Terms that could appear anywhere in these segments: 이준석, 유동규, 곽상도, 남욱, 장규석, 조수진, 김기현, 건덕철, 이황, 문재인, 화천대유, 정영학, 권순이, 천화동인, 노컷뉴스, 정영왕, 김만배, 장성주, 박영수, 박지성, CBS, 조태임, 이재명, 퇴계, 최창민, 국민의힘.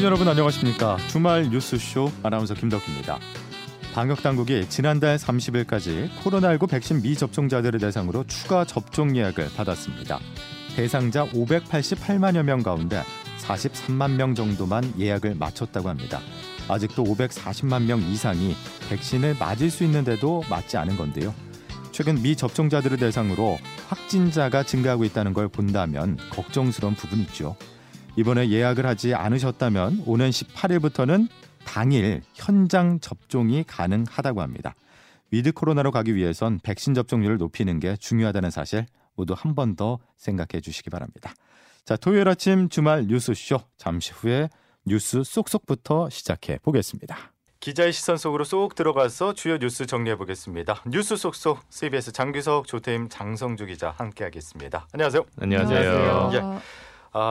청취자 여러분 안녕하십니까. 주말 뉴스쇼 아나운서 김덕기입니다. 방역당국이 지난달 30일까지 코로나19 백신 미접종자들을 대상으로 추가 접종 예약을 받았습니다. 대상자 588만여 명 가운데 43만 명 정도만 예약을 마쳤다고 합니다. 아직도 540만 명 이상이 백신을 맞을 수 있는데도 맞지 않은 건데요. 최근 미접종자들을 대상으로 확진자가 증가하고 있다는 걸 본다면 걱정스러운 부분이 있죠. 이번에 예약을 하지 않으셨다면 오는 18일부터는 당일 현장 접종이 가능하다고 합니다. 위드 코로나로 가기 위해선 백신 접종률을 높이는 게 중요하다는 사실 모두 한 번 더 생각해 주시기 바랍니다. 자, 토요일 아침 주말 뉴스쇼 잠시 후에 뉴스 쏙쏙부터 시작해 보겠습니다. 기자의 시선 속으로 쏙 들어가서 주요 뉴스 정리해 보겠습니다. 뉴스 쏙쏙 CBS 장규석, 조태임, 장성주 기자 함께하겠습니다. 안녕하세요. 안녕하세요. 예.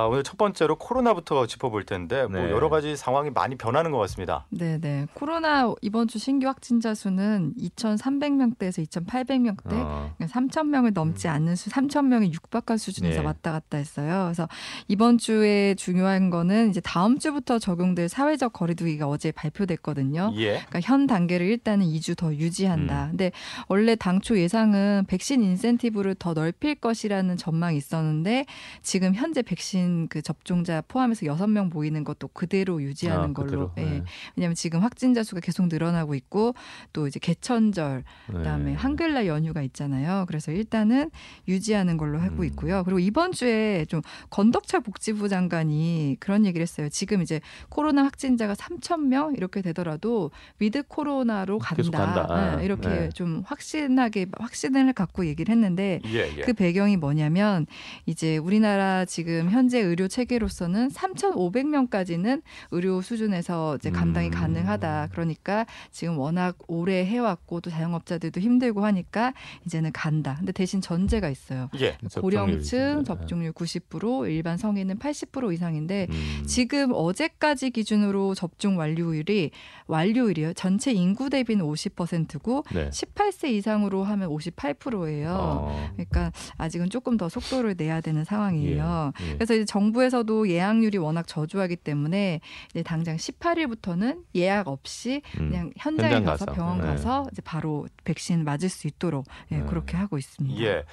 오늘 첫 번째로 코로나부터 짚어볼 텐데 뭐 여러 가지 상황이 많이 변하는 것 같습니다. 네네. 코로나 이번 주 신규 확진자 수는 2,300명대에서 2,800명대, 3,000명을 넘지 않는 수, 3,000명이 육박할 수준에서 왔다 갔다 했어요. 그래서 이번 주에 중요한 거는 이제 다음 주부터 적용될 사회적 거리두기가 어제 발표됐거든요. 예. 그러니까 현 단계를 일단은 2주 더 유지한다. 근데 원래 당초 예상은 백신 인센티브를 더 넓힐 것이라는 전망이 있었는데 지금 현재 백신 그 접종자 포함해서 6명 모이는 것도 그대로 유지하는 걸로. 예. 네. 왜냐하면 지금 확진자 수가 계속 늘어나고 있고 또 이제 개천절 그다음에 한글날 연휴가 있잖아요. 그래서 일단은 유지하는 걸로 하고 있고요. 그리고 이번 주에 좀 건덕철 복지부 장관이 그런 얘기를 했어요. 지금 이제 코로나 확진자가 3,000명 이렇게 되더라도 위드 코로나로 간다. 네. 이렇게 좀 확신하게 확신을 갖고 얘기를 했는데 그 배경이 뭐냐면 이제 우리나라 지금 현재 의료 체계로서는 3,500명까지는 의료 수준에서 이제 감당이 가능하다. 그러니까 지금 워낙 오래 해왔고 또 자영업자들도 힘들고 하니까 이제는 간다. 근데 대신 전제가 있어요. 예, 고령층 접종률 90%, 일반 성인은 80% 이상인데 지금 어제까지 기준으로 접종 완료율이요. 전체 인구 대비는 50%고 18세 이상으로 하면 58%예요. 그러니까 아직은 조금 더 속도를 내야 되는 상황이에요. 그래서 이제 정부에서도 예약률이 워낙 저조하기 때문에 이제 당장 18일부터는 예약 없이 그냥 현장에 가서 병원 가서 이제 바로 백신 맞을 수 있도록 그렇게 하고 있습니다. 예.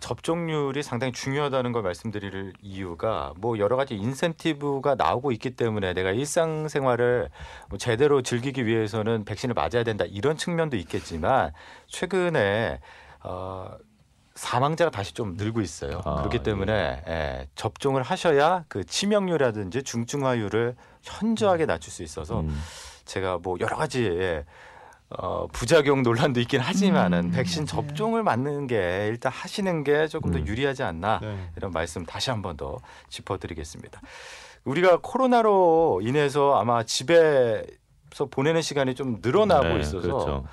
접종률이 상당히 중요하다는 걸 말씀드릴 이유가 뭐 여러 가지 인센티브가 나오고 있기 때문에 내가 일상생활을 뭐 제대로 즐기기 위해서는 백신을 맞아야 된다 이런 측면도 있겠지만 최근에 사망자가 다시 좀 늘고 있어요. 그렇기 때문에 접종을 하셔야 그 치명률이라든지 중증화율을 현저하게 낮출 수 있어서 제가 뭐 여러 가지 부작용 논란도 있긴 하지만은 백신 접종을 맞는 게 일단 하시는 게 조금 더 유리하지 않나 이런 말씀 다시 한 번 더 짚어드리겠습니다. 우리가 코로나로 인해서 아마 집에서 보내는 시간이 좀 늘어나고 있어서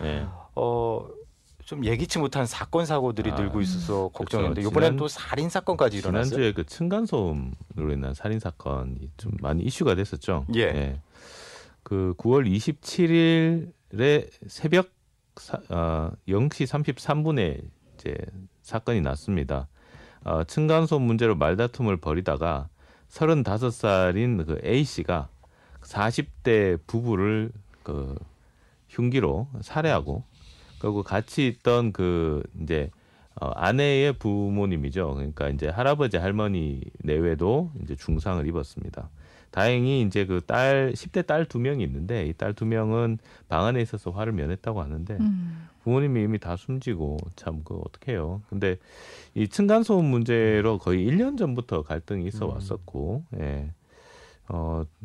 좀 예기치 못한 사건 사고들이 늘고 있어서 걱정인데 이번엔 또 살인 사건까지 일어났어요. 지난주에 그 층간소음으로 인한 살인 사건이 좀 많이 이슈가 됐었죠. 그 9월 27일에 새벽 0시 33분에 이제 사건이 났습니다. 층간소음 문제로 말다툼을 벌이다가 35살인 그 A 씨가 40대 부부를 그 흉기로 살해하고 그리고 같이 있던 그 이제 아내의 부모님이죠. 그러니까 이제 할아버지 할머니 내외도 이제 중상을 입었습니다. 다행히 이제 그 딸 10대 딸 2명이 있는데 이 딸 2명은 방 안에 있어서 화를 면했다고 하는데 부모님이 이미 다 숨지고 참 그 어떡해요. 근데 이 층간소음 문제로 거의 1년 전부터 갈등이 있어 왔었고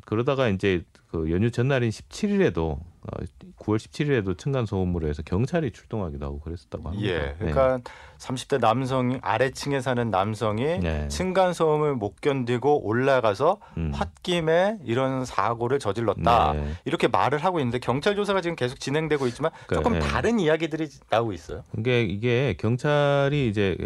그러다가 이제 그 연휴 전날인 17일에도 9월 17일에도 층간소음으로 해서 경찰이 출동하기도 하고 그랬었다고 합니다. 예, 그러니까 30대 남성 아래층에 사는 남성이 층간소음을 못 견디고 올라가서 홧김에 이런 사고를 저질렀다. 이렇게 말을 하고 있는데 경찰 조사가 지금 계속 진행되고 있지만 조금 다른 이야기들이 나오고 있어요. 이게 경찰이 이제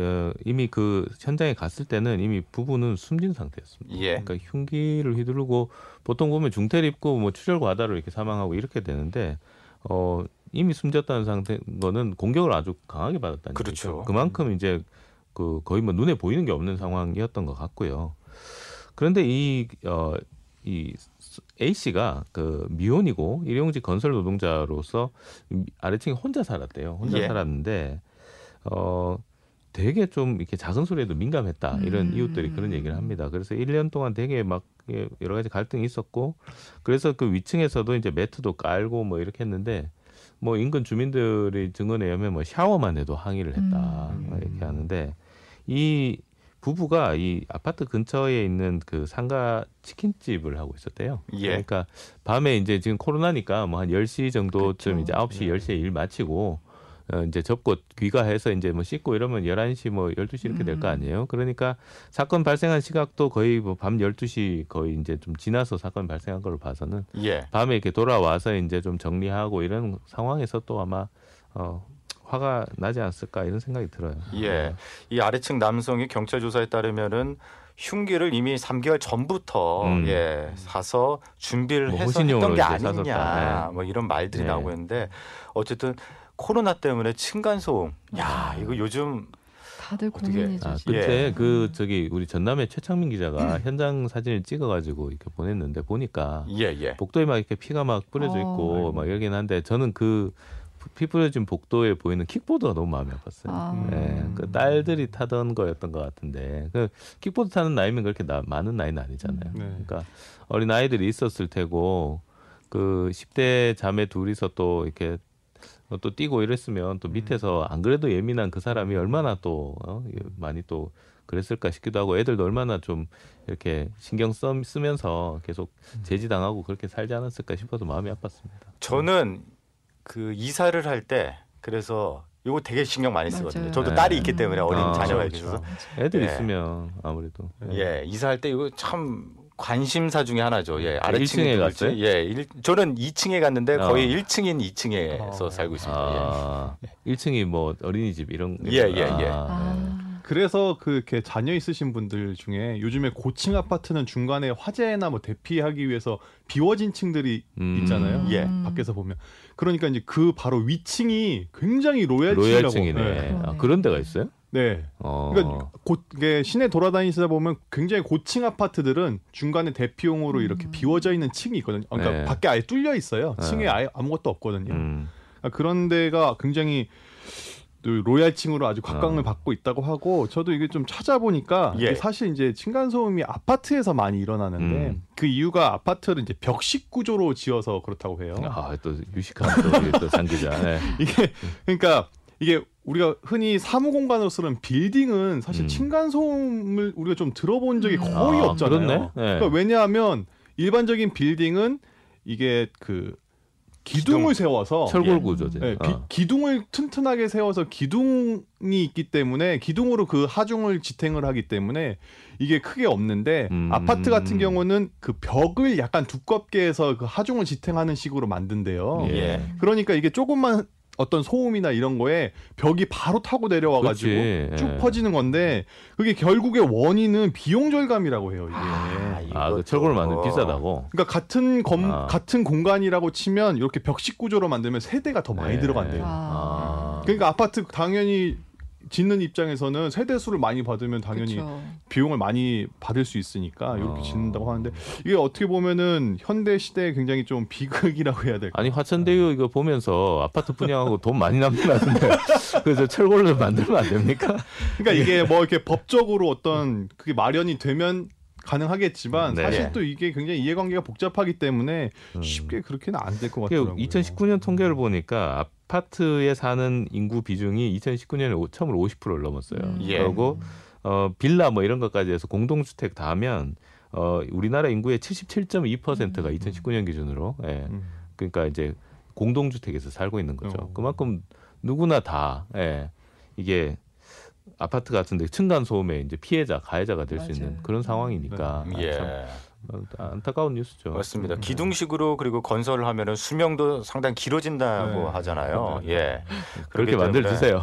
이미 그 현장에 갔을 때는 이미 부부는 숨진 상태였습니다. 그러니까 흉기를 휘두르고 보통 보면 중태를 입고 뭐 출혈 과다로 이렇게 사망하고 이렇게 되는데 이미 숨졌다는 상태인 거는 공격을 아주 강하게 받았다는 얘기죠. 그만큼 이제 그 거의 뭐 눈에 보이는 게 없는 상황이었던 것 같고요. 그런데 이 A 씨가 그 미혼이고 일용직 건설 노동자로서 아래층에 혼자 살았대요. 혼자 살았는데 되게 좀 이렇게 작은 소리에도 민감했다. 이런 이웃들이 그런 얘기를 합니다. 그래서 1년 동안 되게 막 여러 가지 갈등이 있었고, 그래서 그 위층에서도 이제 매트도 깔고 뭐 이렇게 했는데, 뭐 인근 주민들의 증언에 의하면 뭐 샤워만 해도 항의를 했다. 이렇게 하는데, 이 부부가 이 아파트 근처에 있는 그 상가 치킨집을 하고 있었대요. 예. 그러니까 밤에 이제 지금 코로나니까 뭐 한 10시 정도쯤, 그렇죠. 이제 9시, 10시에 일 마치고 이제 접고 귀가해서 이제 뭐 씻고 이러면 11시 뭐 12시 이렇게 될 거 아니에요. 그러니까 사건 발생한 시각도 거의 뭐 밤 12시 거의 이제 좀 지나서 사건 발생한 걸로 봐서는, 예. 밤에 이렇게 돌아와서 이제 좀 정리하고 이런 상황에서 또 아마 화가 나지 않았을까 이런 생각이 들어요. 예, 이 아래층 남성이 경찰 조사에 따르면은 흉기를 이미 3개월 전부터 사서 준비를 뭐 해서 했던 게 아니냐, 네. 뭐 이런 말들이 나오고 있는데, 어쨌든 코로나 때문에 층간소음, 야 이거 요즘 다들 고민이죠. 그때 그 저기 우리 전남의 최창민 기자가 현장 사진을 찍어가지고 이렇게 보냈는데 보니까 복도에 막 이렇게 피가 막 뿌려져 있고 막 이러긴 한데, 저는 그 피 뿌려진 복도에 보이는 킥보드가 너무 마음이 아팠어요. 네, 그 딸들이 타던 거였던 것 같은데, 그 킥보드 타는 나이면 그렇게 많은 나이는 아니잖아요. 그러니까 어린 아이들이 있었을 테고, 그 10대 자매 둘이서 또 이렇게 또 뛰고 이랬으면 또 밑에서 안 그래도 예민한 그 사람이 얼마나 또 많이 또 그랬을까 싶기도 하고, 애들도 얼마나 좀 이렇게 신경 쓰면서 계속 제지당하고 그렇게 살지 않았을까 싶어서 마음이 아팠습니다. 저는 그 이사를 할 때 그래서 이거 되게 신경 많이 쓰거든요. 맞아요. 저도 딸이 있기 때문에 어린 자녀가 있어서 애들 있으면 아무래도 이사할 때 이거 참 관심사 중에 하나죠. 아래층에 갔죠. 저는 2층에 갔는데 거의 1층인 2층에서 살고 있습니다. 1층이 뭐 어린이집 이런. 그래서 그렇게 자녀 있으신 분들 중에 요즘에 고층 아파트는 중간에 화재나 뭐 대피하기 위해서 비워진 층들이 있잖아요. 밖에서 보면. 그러니까 이제 그 바로 위층이 굉장히 로얄층이라고. 아, 그런 데가 있어요? 네. 그러니까 시내 돌아다니시다 보면 굉장히 고층 아파트들은 중간에 대피용으로 이렇게 비워져 있는 층이 있거든요. 그러니까 밖에 아예 뚫려 있어요. 층에 아예 아무것도 없거든요. 그러니까 그런 데가 굉장히 로얄층으로 아주 각광을 받고 있다고 하고, 저도 이게 좀 찾아보니까 이게 사실 이제 층간소음이 아파트에서 많이 일어나는데 그 이유가 아파트를 이제 벽식 구조로 지어서 그렇다고 해요. 아, 또 유식한 또 장기자. 네. 그러니까 이게 우리가 흔히 사무공간으로 쓰는 빌딩은 사실 층간소음을 우리가 좀 들어본 적이 거의 없잖아요. 네. 그러니까 왜냐하면 일반적인 빌딩은 이게 그 기둥을 세워서 철골 구조죠. 기둥을 튼튼하게 세워서 기둥이 있기 때문에 기둥으로 그 하중을 지탱을 하기 때문에 이게 크게 없는데, 아파트 같은 경우는 그 벽을 약간 두껍게 해서 그 하중을 지탱하는 식으로 만든대요. 그러니까 이게 조금만 어떤 소음이나 이런 거에 벽이 바로 타고 내려와가지고 쭉 퍼지는 건데, 그게 결국의 원인은 비용 절감이라고 해요. 이게. 그 철골 만들면 비싸다고. 그러니까 같은 공간이라고 치면 이렇게 벽식 구조로 만들면 세대가 더 많이 들어간대요. 그러니까 아파트 당연히 짓는 입장에서는 세대 수를 많이 받으면 당연히 비용을 많이 받을 수 있으니까 이렇게 짓는다고 하는데, 이게 어떻게 보면은 현대 시대에 굉장히 좀 비극이라고 해야 될까요? 아니 화천대유 이거 보면서 아파트 분양하고 돈 많이 남는다는데 그래서 철골을 만들면 안 됩니까? 그러니까 이게 뭐 이렇게 법적으로 어떤 그게 마련이 되면 가능하겠지만 사실 또 이게 굉장히 이해관계가 복잡하기 때문에 쉽게 그렇게는 안 될 것 같더라고요. 2019년 통계를 보니까 아파트에 사는 인구 비중이 2019년에 처음으로 50%를 넘었어요. 그리고 빌라 뭐 이런 것까지 해서 공동주택 다 하면 우리나라 인구의 77.2%가 2019년 기준으로 그러니까 이제 공동주택에서 살고 있는 거죠. 그만큼 누구나 다 이게 아파트 같은데 층간소음에 이제 피해자, 가해자가 될 수 있는 그런 상황이니까 안타까운 뉴스죠. 맞습니다. 기둥식으로 그리고 건설을 하면은 수명도 상당히 길어진다고 하잖아요. 그렇게 만들어 주세요.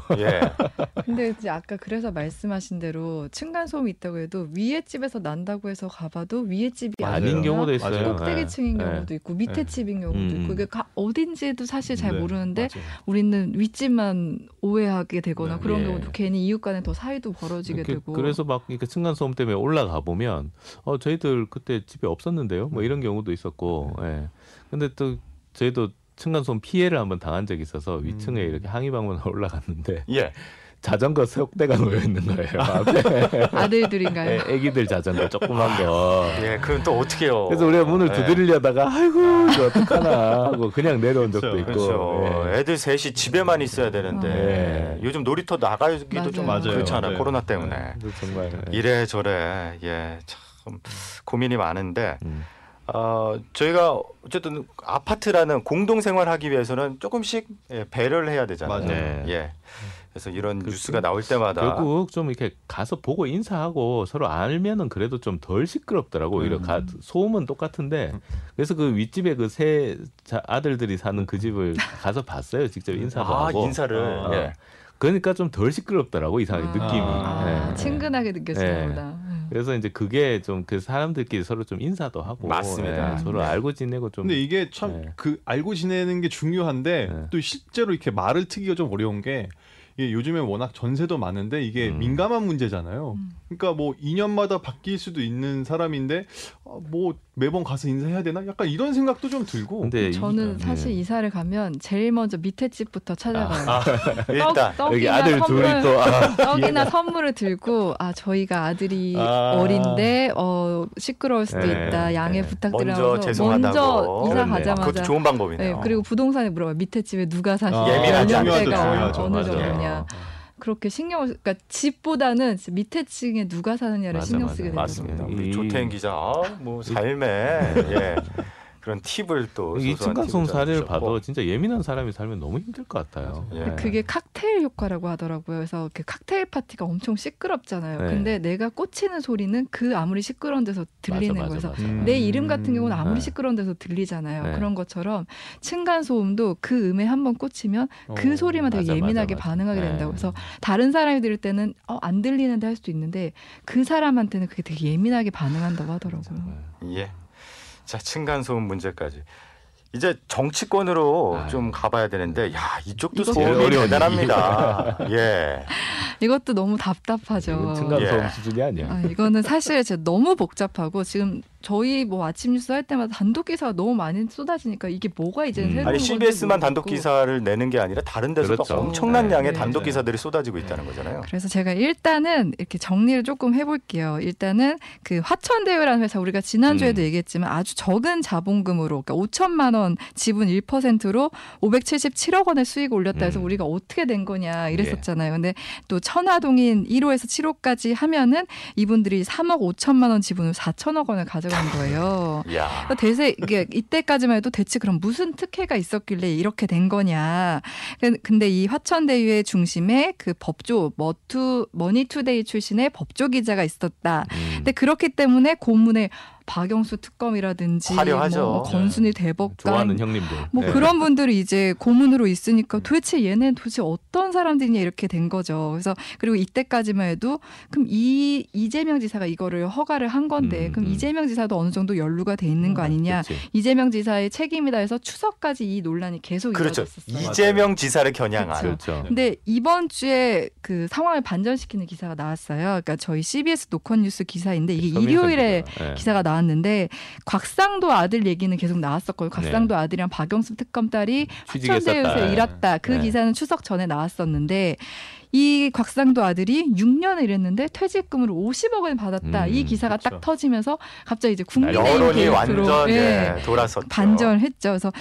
근데 이제 아까 그래서 말씀하신 대로 층간소음이 있다고 해도 위에 집에서 난다고 해서 가봐도 위에 집이 아닌 경우도 있어요. 꼭대기층인 경우도 있고 밑에 집인 경우도 있고, 이게 어딘지도 사실 잘 모르는데 우리는 윗집만 오해하게 되거나 그런 경우도 괜히 이웃 간에 더 사이도 벌어지게 되고. 그래서 막 층간소음 때문에 올라가 보면 저희들 그때 집에 없었는데요. 뭐 이런 경우도 있었고. 예. 근데 또 저희도 층간소음 피해를 한번 당한 적이 있어서 위층에 이렇게 항의 방문을 올라갔는데 예. 자전거 석대가 놓여 있는 거예요. 앞에. 아들들인가요? 아기들 자전거 조그만 거. 예, 그럼 또 어떡해요? 그래서 우리가 문을 두드리려다가 아이고 저 어떡하나 하고 그냥 내려온 그렇죠, 적도 있고. 그렇죠. 예. 애들 셋이 집에만 있어야 되는데 예. 요즘 놀이터 나가기도 맞아요. 좀 그렇잖아요. 코로나 때문에. 예. 정말 예. 이래저래 예, 참 고민이 많은데 저희가 어쨌든 아파트라는 공동생활하기 위해서는 조금씩 예, 배려를 해야 되잖아요. 맞아요. 예. 그래서 이런 뉴스가 나올 때마다 결국 좀 이렇게 가서 보고 인사하고 서로 알면은 그래도 좀 덜 시끄럽더라고. 오히려 소음은 똑같은데 그래서 그 윗집에 그 세 아들들이 사는 그 집을 가서 봤어요. 직접 인사도 하고. 인사를. 예. 그러니까 좀 덜 시끄럽더라고 이상하게 느낌이. 예. 친근하게 느껴지는구나. 예. 그래서 이제 그게 좀 그 사람들끼리 서로 좀 인사도 하고 맞습니다. 예, 서로 알고 지내고 좀. 근데 이게 참 그 예. 알고 지내는 게 중요한데 예. 또 실제로 이렇게 말을 트기가 좀 어려운 게. 예, 요즘에 워낙 전세도 많은데 이게 민감한 문제잖아요. 그러니까 뭐 2년마다 바뀔 수도 있는 사람인데 뭐 매번 가서 인사해야 되나? 약간 이런 생각도 좀 들고. 근데 저는 사실 이사를 가면 제일 먼저 밑에 집부터 찾아가요. 일단 여기 아들 둘이 또 떡이나 선물을 들고 저희가 아들이 어린데 시끄러울 수도 있다. 양해 부탁드리면서 먼저 이사 가자마자. 그것도 좋은 방법이네요. 네, 그리고 부동산에 물어봐요. 밑에 집에 누가 사시나? 연령대가 어느 정도냐. 그렇게 신경을 그러니까 집보다는 밑에 층에 누가 사느냐를 신경 쓰게 됩니다. 맞습니다. 우리 조태임 기자 뭐 삶에 예, 그런 팁을 또 이 층간소음 사례를 봐도 진짜 예민한 사람이 살면 너무 힘들 것 같아요. 예. 그게 칵테일 효과라고 하더라고요. 그래서 그 칵테일 파티가 엄청 시끄럽잖아요. 네. 근데 내가 꽂히는 소리는 그 아무리 시끄러운 데서 들리는 거여서 내 이름 같은 경우는 아무리 시끄러운 데서 들리잖아요. 네. 그런 것처럼 층간소음도 그 음에 한번 꽂히면 그 소리만 되게 예민하게 반응하게 된다고. 그래서 다른 사람이 들을 때는 안 들리는데 할 수도 있는데 그 사람한테는 그게 되게 예민하게 반응한다고 하더라고요. 예. 자, 층간소음 문제까지. 이제 정치권으로 좀 가봐야 되는데 이쪽도 소음이 대단합니다. 예. 이것도 너무 답답하죠. 층간소음 수준이 아니야. 이거는 사실 제가 너무 복잡하고 지금 저희 뭐 아침 뉴스 할 때마다 단독 기사가 너무 많이 쏟아지니까 이게 뭐가 이제 새로운 건지 CBS만 단독 기사를 내는 게 아니라 다른 데서도 그렇죠. 엄청난 양의 단독 기사들이 쏟아지고 있다는 거잖아요. 그래서 제가 일단은 이렇게 정리를 조금 해볼게요. 일단은 그 화천대유라는 회사 우리가 지난주에도 얘기했지만 아주 적은 자본금으로 그러니까 5천만 원 지분 1%로 577억 원의 수익을 올렸다 해서 우리가 어떻게 된 거냐 이랬었잖아요. 근데 또 천화동인 1호에서 7호까지 하면은 이분들이 3억 5천만 원 지분을 4천억 원을 가져 간 거예요. 대세 이게 이때까지만 해도 대체 그럼 무슨 특혜가 있었길래 이렇게 된 거냐. 근데 이 화천대유의 중심에 그 법조 머니투데이 출신의 법조 기자가 있었다. 근데 그렇기 때문에 고문에 박영수 특검이라든지 화려하죠. 뭐 권순이 대법관 좋아하는 형님들 뭐 그런 분들이 이제 고문으로 있으니까 도대체 얘네는 도대체 어떤 사람들이냐 이렇게 된 거죠. 그래서 그리고 이때까지만 해도 그럼 이재명 지사가 이거를 허가를 한 건데 그럼 이재명 지사도 어느 정도 연루가 돼 있는 거 아니냐. 그치. 이재명 지사의 책임이다 해서 추석까지 이 논란이 계속 이어졌었어요. 그렇죠. 이재명 지사를 겨냥한. 그렇죠. 근데 이번 주에 그 상황을 반전시키는 기사가 나왔어요. 그러니까 저희 CBS 노컷뉴스 기사인데 이게 일요일에 기사가 나왔어요. 나왔는데 곽상도 아들 얘기는 계속 나왔었고요. 곽상도 아들이랑 박영수 특검 딸이 화천대유에서 일했다. 그 기사는 추석 전에 나왔었는데 이 곽상도 아들이 6년을 일했는데 퇴직금으로 50억 원을 받았다. 이 기사가 그렇죠. 딱 터지면서 갑자기 이제 국민의힘 개입으로 돌아섰죠. 반전했죠. 그래서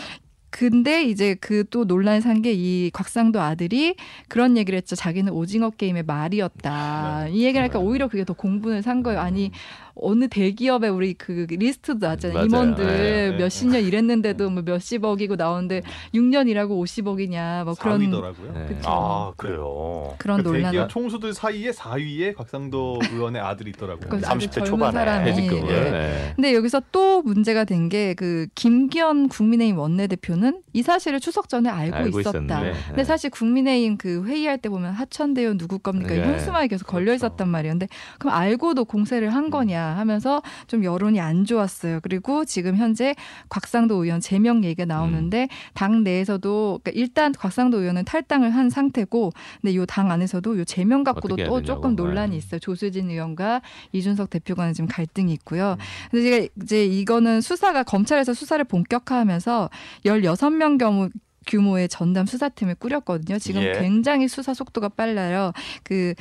근데 이제 그 또 논란이 산 게 이 곽상도 아들이 그런 얘기를 했죠. 자기는 오징어 게임의 말이었다. 이 얘기를 하니까 오히려 그게 더 공분을 산 거예요. 아니 어느 대기업에 우리 그 리스트도 나왔잖아요. 맞아요. 임원들 몇십 년 일했는데도 뭐 몇십억이고 나오는데 6년 일하고 50억이냐 뭐 그런 4위더라고요. 그래요. 그런 논란. 대기업 총수들 사이에 4위에 곽상도 의원의 아들이 있더라고요. 30대 초반에 퇴직금을. 근데 여기서 또 문제가 된 게 그 김기현 국민의힘 원내대표는 이 사실을 추석 전에 알고 있었다. 근데 사실 국민의힘 그 회의할 때 보면 화천대유 누구 겁니까? 현수막이 계속 걸려 있었단 말이에요. 근데 그럼 알고도 공세를 한 거냐? 하면서 좀 여론이 안 좋았어요. 그리고 지금 현재 곽상도 의원 제명 얘기가 나오는데 당 내에서도 그러니까 일단 곽상도 의원은 탈당을 한 상태고, 근데 이 당 안에서도 이 제명 갖고도 또 조금 논란이 있어요. 조수진 의원과 이준석 대표 간에 지금 갈등이 있고요. 근데 제가 이제 이거는 수사가 검찰에서 수사를 본격화하면서 16명 규모의 전담 수사팀을 꾸렸거든요. 지금 예. 굉장히 수사 속도가 빨라요. 그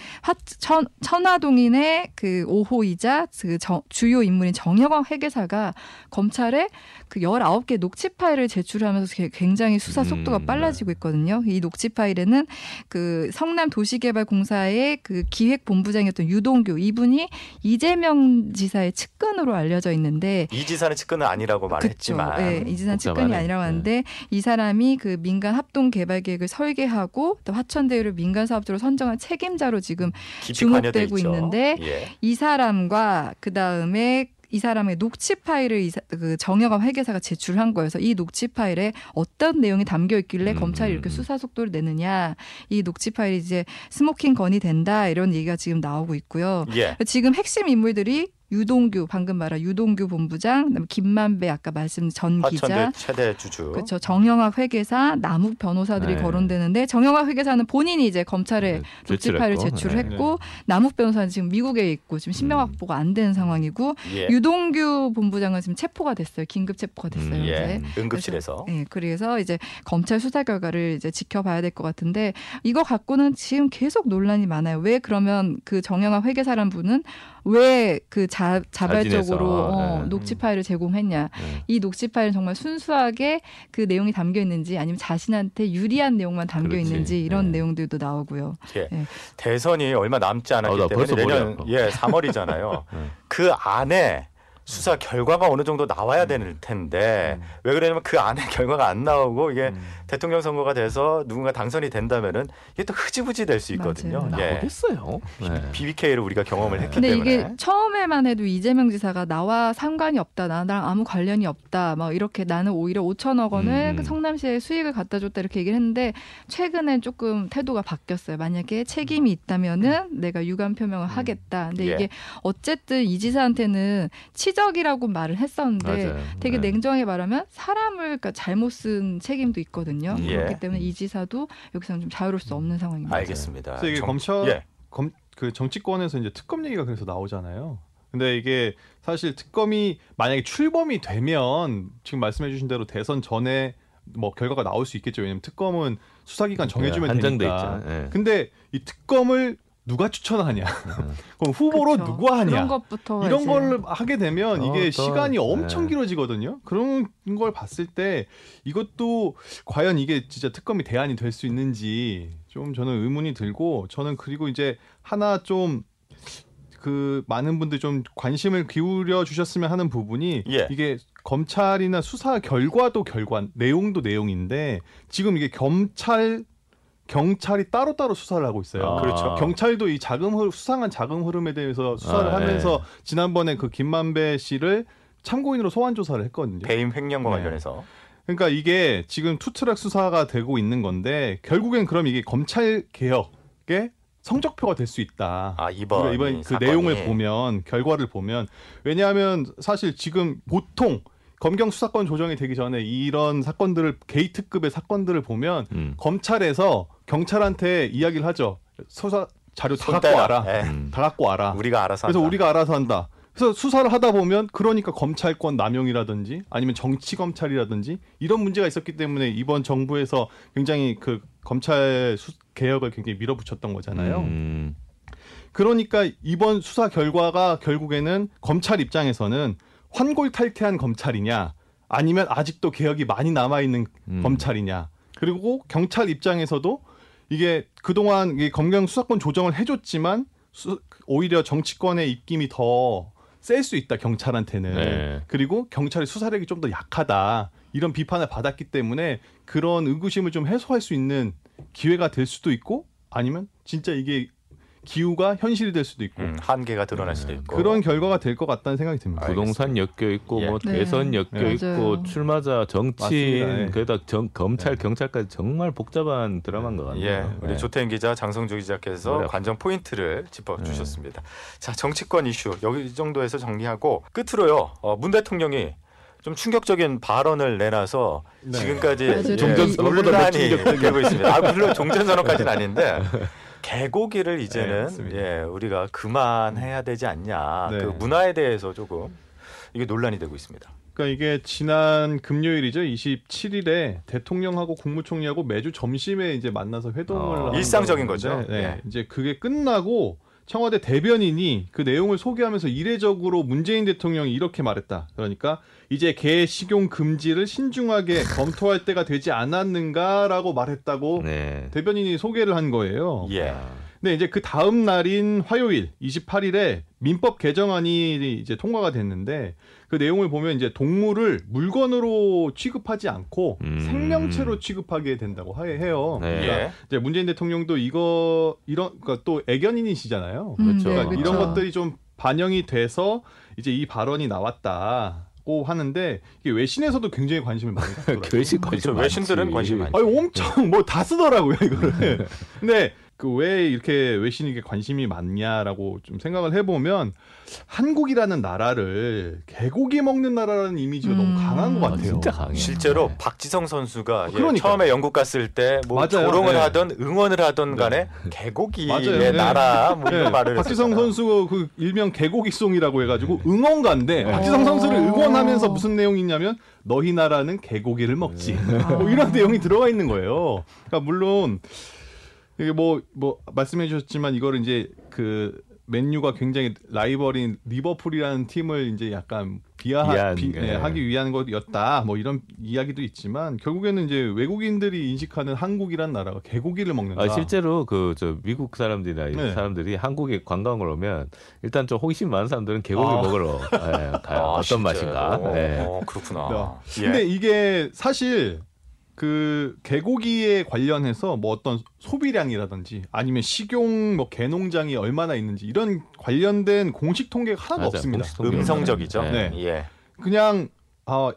천화동인의 그 5호이자 그 주요 인물인 정영왕 회계사가 검찰에 그 19개 녹취 파일을 제출하면서 굉장히 수사 속도가 빨라지고 있거든요. 이 녹취 파일에는 그 성남 도시개발공사의 그 기획 본부장이었던 유동규, 이분이 이재명 지사의 측근으로 알려져 있는데, 이 지사는 측근은 아니라고 말했지만, 네, 이 지사는 측근이 아니라고 하는데 이 사람이 그 민간 합동 개발 계획을 설계하고 또 화천대유를 민간 사업자로 선정한 책임자로 지금 주목되고 있는데 예. 이 사람과 그 다음에 이 사람의 녹취 파일을 그 정영학 회계사가 제출한 거여서 이 녹취 파일에 어떤 내용이 담겨 있길래 검찰이 이렇게 수사 속도를 내느냐, 이 녹취 파일이 이제 스모킹 건이 된다, 이런 얘기가 지금 나오고 있고요. 예. 지금 핵심 인물들이 유동규, 방금 말한 유동규 본부장, 그다음에 김만배 아까 말씀 전 기자, 최대 주주, 그렇죠, 정영학 회계사, 남욱 변호사들이 네. 거론되는데, 정영학 회계사는 본인이 이제 검찰에 녹취 파일을 제출했고 네. 남욱 변호사는 지금 미국에 있고 지금 신병 확보가 안 되는 상황이고 예. 유동규 본부장은 지금 체포가 됐어요. 긴급 체포가 됐어요. 예. 이제. 응급실에서. 네, 그래서 이제 검찰 수사 결과를 이제 지켜봐야 될 것 같은데, 이거 갖고는 지금 계속 논란이 많아요. 왜 그러면 그 정영학 회계사란 분은 왜 그 자발적으로 네. 녹취 파일을 제공했냐. 네. 이 녹취 파일은 정말 순수하게 그 내용이 담겨 있는지, 아니면 자신한테 유리한 내용만 담겨 그렇지. 있는지, 이런 네. 내용들도 나오고요. 예. 예. 대선이 얼마 남지 않았기 때문에 내년 3월이잖아요. 네. 그 안에 수사 결과가 어느 정도 나와야 될 텐데 왜 그러냐면 그 안에 결과가 안 나오고 이게 대통령 선거가 돼서 누군가 당선이 된다면은 이게 또 흐지부지 될 수 있거든요. 예. 나오겠어요. 네. BBK를 우리가 경험을 했기 근데 때문에. 근데 이게 처음에만 해도 이재명 지사가 나와 상관이 없다, 나랑 아무 관련이 없다, 막 이렇게 나는 오히려 5천억 원을 성남시에 수익을 갖다 줬다 이렇게 얘기를 했는데, 최근엔 조금 태도가 바뀌었어요. 만약에 책임이 있다면은 내가 유감 표명을 하겠다. 근데 예. 이게 어쨌든 이 지사한테는 적이라고 말을 했었는데 맞아요. 되게 네. 냉정하게 말하면 사람을 그러니까 잘못 쓴 책임도 있거든요. 예. 그렇기 때문에 이 지사도 여기서는 좀 자유로울 수 없는 상황입니다. 알겠습니다. 그래서 이게 검찰 예. 그 정치권에서 이제 특검 얘기가 그래서 나오잖아요. 근데 이게 사실 특검이 만약에 출범이 되면 지금 말씀해주신 대로 대선 전에 뭐 결과가 나올 수 있겠죠. 왜냐면 특검은 수사기간 정해주면 한정돼 되니까. 예. 근데 이 특검을 누가 추천하냐, 그럼 후보로 그쵸. 누가 하냐, 그런 것부터 이런 이제. 걸 하게 되면 이게 시간이 엄청 네. 길어지거든요. 그런 걸 봤을 때 이것도 과연 이게 진짜 특검이 대안이 될 수 있는지 좀 저는 의문이 들고, 저는 그리고 이제 하나 좀 그 많은 분들 좀 관심을 기울여 주셨으면 하는 부분이 예. 이게 검찰이나 수사 결과도 결과, 내용도 내용인데 지금 이게 경찰이 따로따로 수사를 하고 있어요. 아, 그렇죠. 경찰도 이 수상한 자금 흐름에 대해서 수사를 하면서 네. 지난번에 그 김만배 씨를 참고인으로 소환 조사를 했거든요. 배임 횡령과 관련해서. 그러니까 이게 지금 투트랙 수사가 되고 있는 건데, 결국엔 그럼 이게 검찰 개혁의 성적표가 될 수 있다. 아, 이번 그 내용을 보면, 결과를 보면, 왜냐하면 사실 지금 보통 검경 수사권 조정이 되기 전에 이런 사건들을, 게이트급의 사건들을 보면 검찰에서 경찰한테 이야기를 하죠. 수사 자료 다 갖고 와라. 다 갖고 와라. 우리가 알아서 그래서 한다. 우리가 알아서 한다. 그래서 수사를 하다 보면, 그러니까 검찰권 남용이라든지 아니면 정치검찰이라든지 이런 문제가 있었기 때문에 이번 정부에서 굉장히 그 검찰 개혁을 굉장히 밀어붙였던 거잖아요. 그러니까 이번 수사 결과가 결국에는 검찰 입장에서는 환골탈태한 검찰이냐, 아니면 아직도 개혁이 많이 남아있는 검찰이냐, 그리고 경찰 입장에서도 이게 그동안 이게 검경 수사권 조정을 해줬지만 오히려 정치권의 입김이 더 셀 수 있다, 경찰한테는. 네. 그리고 경찰의 수사력이 좀 더 약하다, 이런 비판을 받았기 때문에 그런 의구심을 좀 해소할 수 있는 기회가 될 수도 있고, 아니면 진짜 이게 기우가 현실이 될 수도 있고 한계가 드러날 수도 있고 그런 결과가 될 것 같다는 생각이 듭니다. 부동산 엮여 있고 뭐 대선 엮여 있고 출마자 정치인 거기다 검찰 경찰까지 정말 복잡한 드라마인 것 같네요. 우리 조태임 기자, 장성주 기자께서 관전 포인트를 짚어주셨습니다. 자, 정치권 이슈 여기 정도에서 정리하고 끝으로요. 문 대통령이 좀 충격적인 발언을 내놔서 지금까지 논란이 되고 있습니다. 물론 종전선언까지는 아닌데 개고기를 이제는 우리가 그만해야 되지 않냐. 그 문화에 대해서 조금 이게 논란이 되고 있습니다. 그러니까 이게 지난 금요일이죠. 27일에 대통령하고 국무총리하고 매주 점심에 이제 만나서 회동을 일상적인 거죠. 이제 그게 끝나고 청와대 대변인이 그 내용을 소개하면서 이례적으로 문재인 대통령이 이렇게 말했다. 그러니까 이제 개 식용 금지를 신중하게 검토할 때가 되지 않았는가라고 말했다고 대변인이 소개를 한 거예요. 근데 이제 그 다음 날인 화요일 28일에 민법 개정안이 이제 통과가 됐는데 그 내용을 보면 이제 동물을 물건으로 취급하지 않고 생명체로 취급하게 된다고 해요. 그러니까 이제 문재인 대통령도 그러니까 또 애견인이시잖아요. 그러니까 이런 것들이 좀 반영이 돼서 이제 이 발언이 나왔다. 하는데 이게 외신에서도 굉장히 관심을 많이 갖더라고요. 외신들은 관심이 많이. 엄청 다 쓰더라고요 이거를. 근데 그 왜 이렇게 외신에게 관심이 많냐라고 좀 생각을 해보면 한국이라는 나라를 개고기 먹는 나라라는 이미지가 너무 강한 것 같아요. 진짜 강해요. 실제로 박지성 선수가 처음에 영국 갔을 때 조롱을 하던 응원을 하던 간에 개고기의 나라 뭐 이런 말을 박지성 했었잖아요. 선수 그 일명 개고기송이라고 해가지고 응원가인데 박지성 선수를 응원하면서 무슨 내용이냐면 너희 나라는 개고기를 먹지 이런 내용이 들어가 있는 거예요. 그러니까 물론 이게 말씀해 주셨지만 이거를 이제 그 맨유가 굉장히 라이벌인 리버풀이라는 팀을 이제 약간 비하하기 위한 것이었다. 이런 이야기도 있지만 결국에는 이제 외국인들이 인식하는 한국이란 나라가 개고기를 먹는다. 실제로 미국 사람들이나 이런 사람들이 한국에 관광을 오면 일단 좀 호기심 많은 사람들은 개고기 먹으러 가요. 어떤 맛인가. 그렇구나. 근데 이게 사실 그 개고기에 관련해서 어떤 소비량이라든지 아니면 식용 개농장이 얼마나 있는지 이런 관련된 공식 통계가 하나도 없습니다. 음성적이죠. 그냥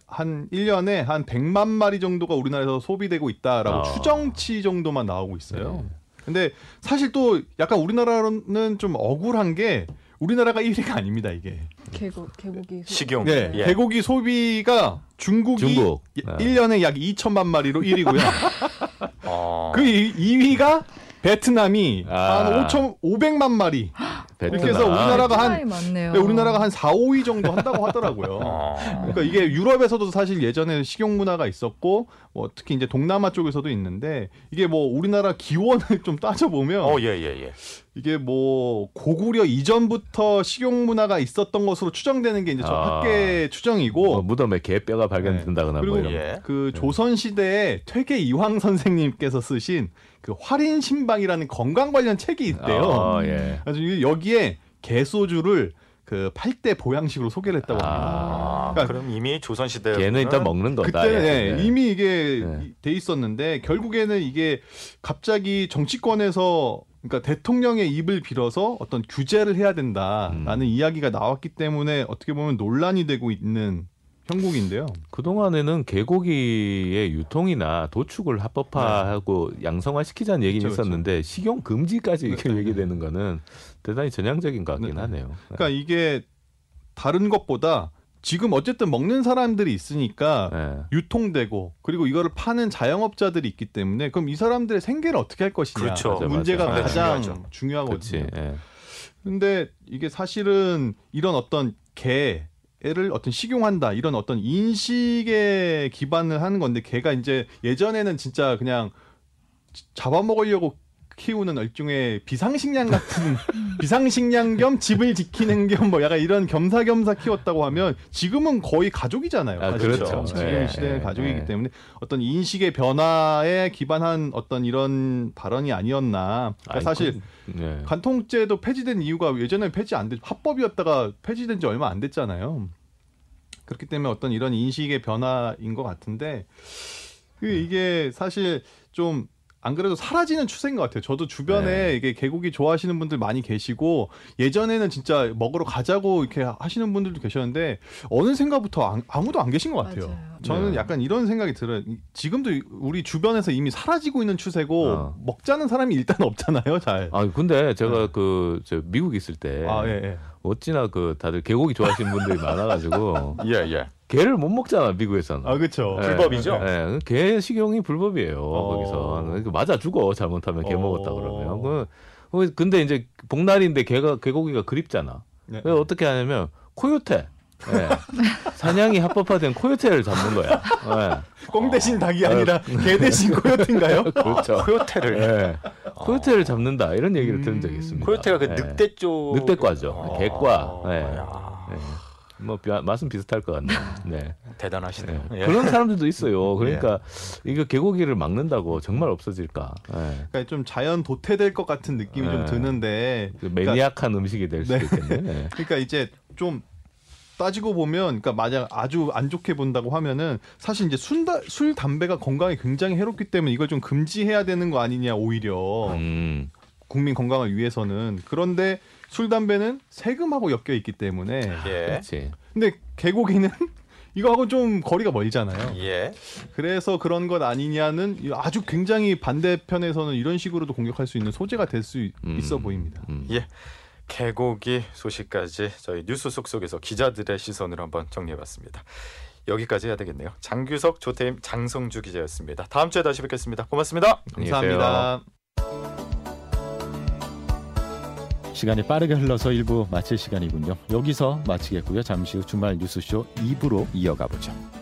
한 1년에 한 100만 마리 정도가 우리나라에서 소비되고 있다라고 추정치 정도만 나오고 있어요. 근데 사실 또 약간 우리나라는 좀 억울한 게 우리나라가 1위가 아닙니다, 이게. 개고기 식용. 개고기 소비가 중국. 1년에 약 2천만 마리로 1위고요. 그 2위가 베트남이 한 5,500만 마리. 그래서 우리나라가 한 4, 5위 정도 한다고 하더라고요. 그러니까 이게 유럽에서도 사실 예전에 식용 문화가 있었고, 특히 이제 동남아 쪽에서도 있는데 이게 우리나라 기원을 좀 따져보면, 이게 고구려 이전부터 식용 문화가 있었던 것으로 추정되는 게 이제 저 학계 추정이고, 무덤에 개 뼈가 발견된다거나 그리고 그 조선 시대에 퇴계 이황 선생님께서 쓰신 그 화린 신방이라는 건강 관련 책이 있대요. 아주 여기에 개소주를 그 8대 보양식으로 소개를 했다고 합니다. 그러니까 그럼 이미 조선 시대에 개는 일단 먹는 거다. 그때 이미 이게 돼 있었는데 결국에는 이게 갑자기 정치권에서 그러니까 대통령의 입을 빌어서 어떤 규제를 해야 된다라는 이야기가 나왔기 때문에 어떻게 보면 논란이 되고 있는 형국인데요. 그동안에는 개고기의 유통이나 도축을 합법화하고 양성화시키자는 얘기는 있었는데 식용 금지까지 이렇게 얘기되는 거는 대단히 전향적인 것 같긴 하네요. 그러니까 이게 다른 것보다 지금 어쨌든 먹는 사람들이 있으니까 유통되고 그리고 이거를 파는 자영업자들이 있기 때문에 그럼 이 사람들의 생계를 어떻게 할 것이냐. 문제가 가장 중요하거든요. 근데 이게 사실은 이런 어떤 개를 어떤 식용한다 이런 어떤 인식에 기반을 하는 건데 개가 이제 예전에는 진짜 그냥 잡아먹으려고 키우는 일종의 비상식량 같은 비상식량 겸 집을 지키는 겸 약간 이런 겸사겸사 키웠다고 하면 지금은 거의 가족이잖아요. 그렇죠. 지금 시대의 가족이기 때문에 어떤 인식의 변화에 기반한 어떤 이런 발언이 아니었나. 그러니까 사실 간통죄도 폐지된 이유가 예전에 폐지 안 됐 합법이었다가 폐지된 지 얼마 안 됐잖아요. 그렇기 때문에 어떤 이런 인식의 변화인 것 같은데 이게 사실 좀 안 그래도 사라지는 추세인 것 같아요. 저도 주변에 네. 이게 개고기 좋아하시는 분들 많이 계시고 예전에는 진짜 먹으러 가자고 이렇게 하시는 분들도 계셨는데 어느샌가부터 아무도 안 계신 것 같아요. 맞아요. 저는 네. 약간 이런 생각이 들어요. 지금도 우리 주변에서 이미 사라지고 있는 추세고 먹자는 사람이 일단 없잖아요. 잘. 아 근데 제가 네. 저 미국에 있을 때 어찌나 다들 개고기 좋아하시는 분들이 많아가지고 예. 개를 못 먹잖아 미국에서는. 아 그렇죠. 네. 불법이죠. 네. 개 식용이 불법이에요. 거기서 맞아 죽어 잘못하면 개 먹었다 그러면. 근데 이제 복날인데 개고기가 그립잖아. 네. 그래서 어떻게 하냐면 코요테. 네. 사냥이 합법화된 코요테를 잡는 거야. 네. 꽁 대신 닭이 아니라 개 대신 코요테인가요? 그렇죠. 코요테를. 네. 코요테를 잡는다 이런 얘기를 들은 적이 있습니다. 코요테가 그 늑대 쪽. 늑대과죠. 개과. 네. 네. 뭐 맛은 비슷할 것 같네요. 네. 대단하시네요. 네. 그런 사람들도 있어요. 그러니까 이거 개고기를 막는다고 정말 없어질까? 네. 그러니까 좀 자연 도태될 것 같은 느낌이 좀 드는데 매니악한 음식이 될 수도 있겠네요. 네. 그러니까 이제 좀 따지고 보면, 그러니까 만약 아주 안 좋게 본다고 하면은 사실 이제 술 담배가 건강에 굉장히 해롭기 때문에 이걸 좀 금지해야 되는 거 아니냐 오히려 국민 건강을 위해서는. 그런데 술 담배는 세금하고 엮여 있기 때문에. 예. 그렇지. 근데 개고기는 이거하고 좀 거리가 멀잖아요. 예. 그래서 그런 것 아니냐는 아주 굉장히 반대편에서는 이런 식으로도 공격할 수 있는 소재가 될 수 있어 보입니다. 예. 개고기 소식까지 저희 뉴스 속속에서 기자들의 시선으로 한번 정리해봤습니다. 여기까지 해야 되겠네요. 장규석, 조태임, 장성주 기자였습니다. 다음 주에 다시 뵙겠습니다. 고맙습니다. 감사합니다. 시간이 빠르게 흘러서 1부 마칠 시간이군요. 여기서 마치겠고요. 잠시 후 주말 뉴스쇼 2부로 이어가보죠.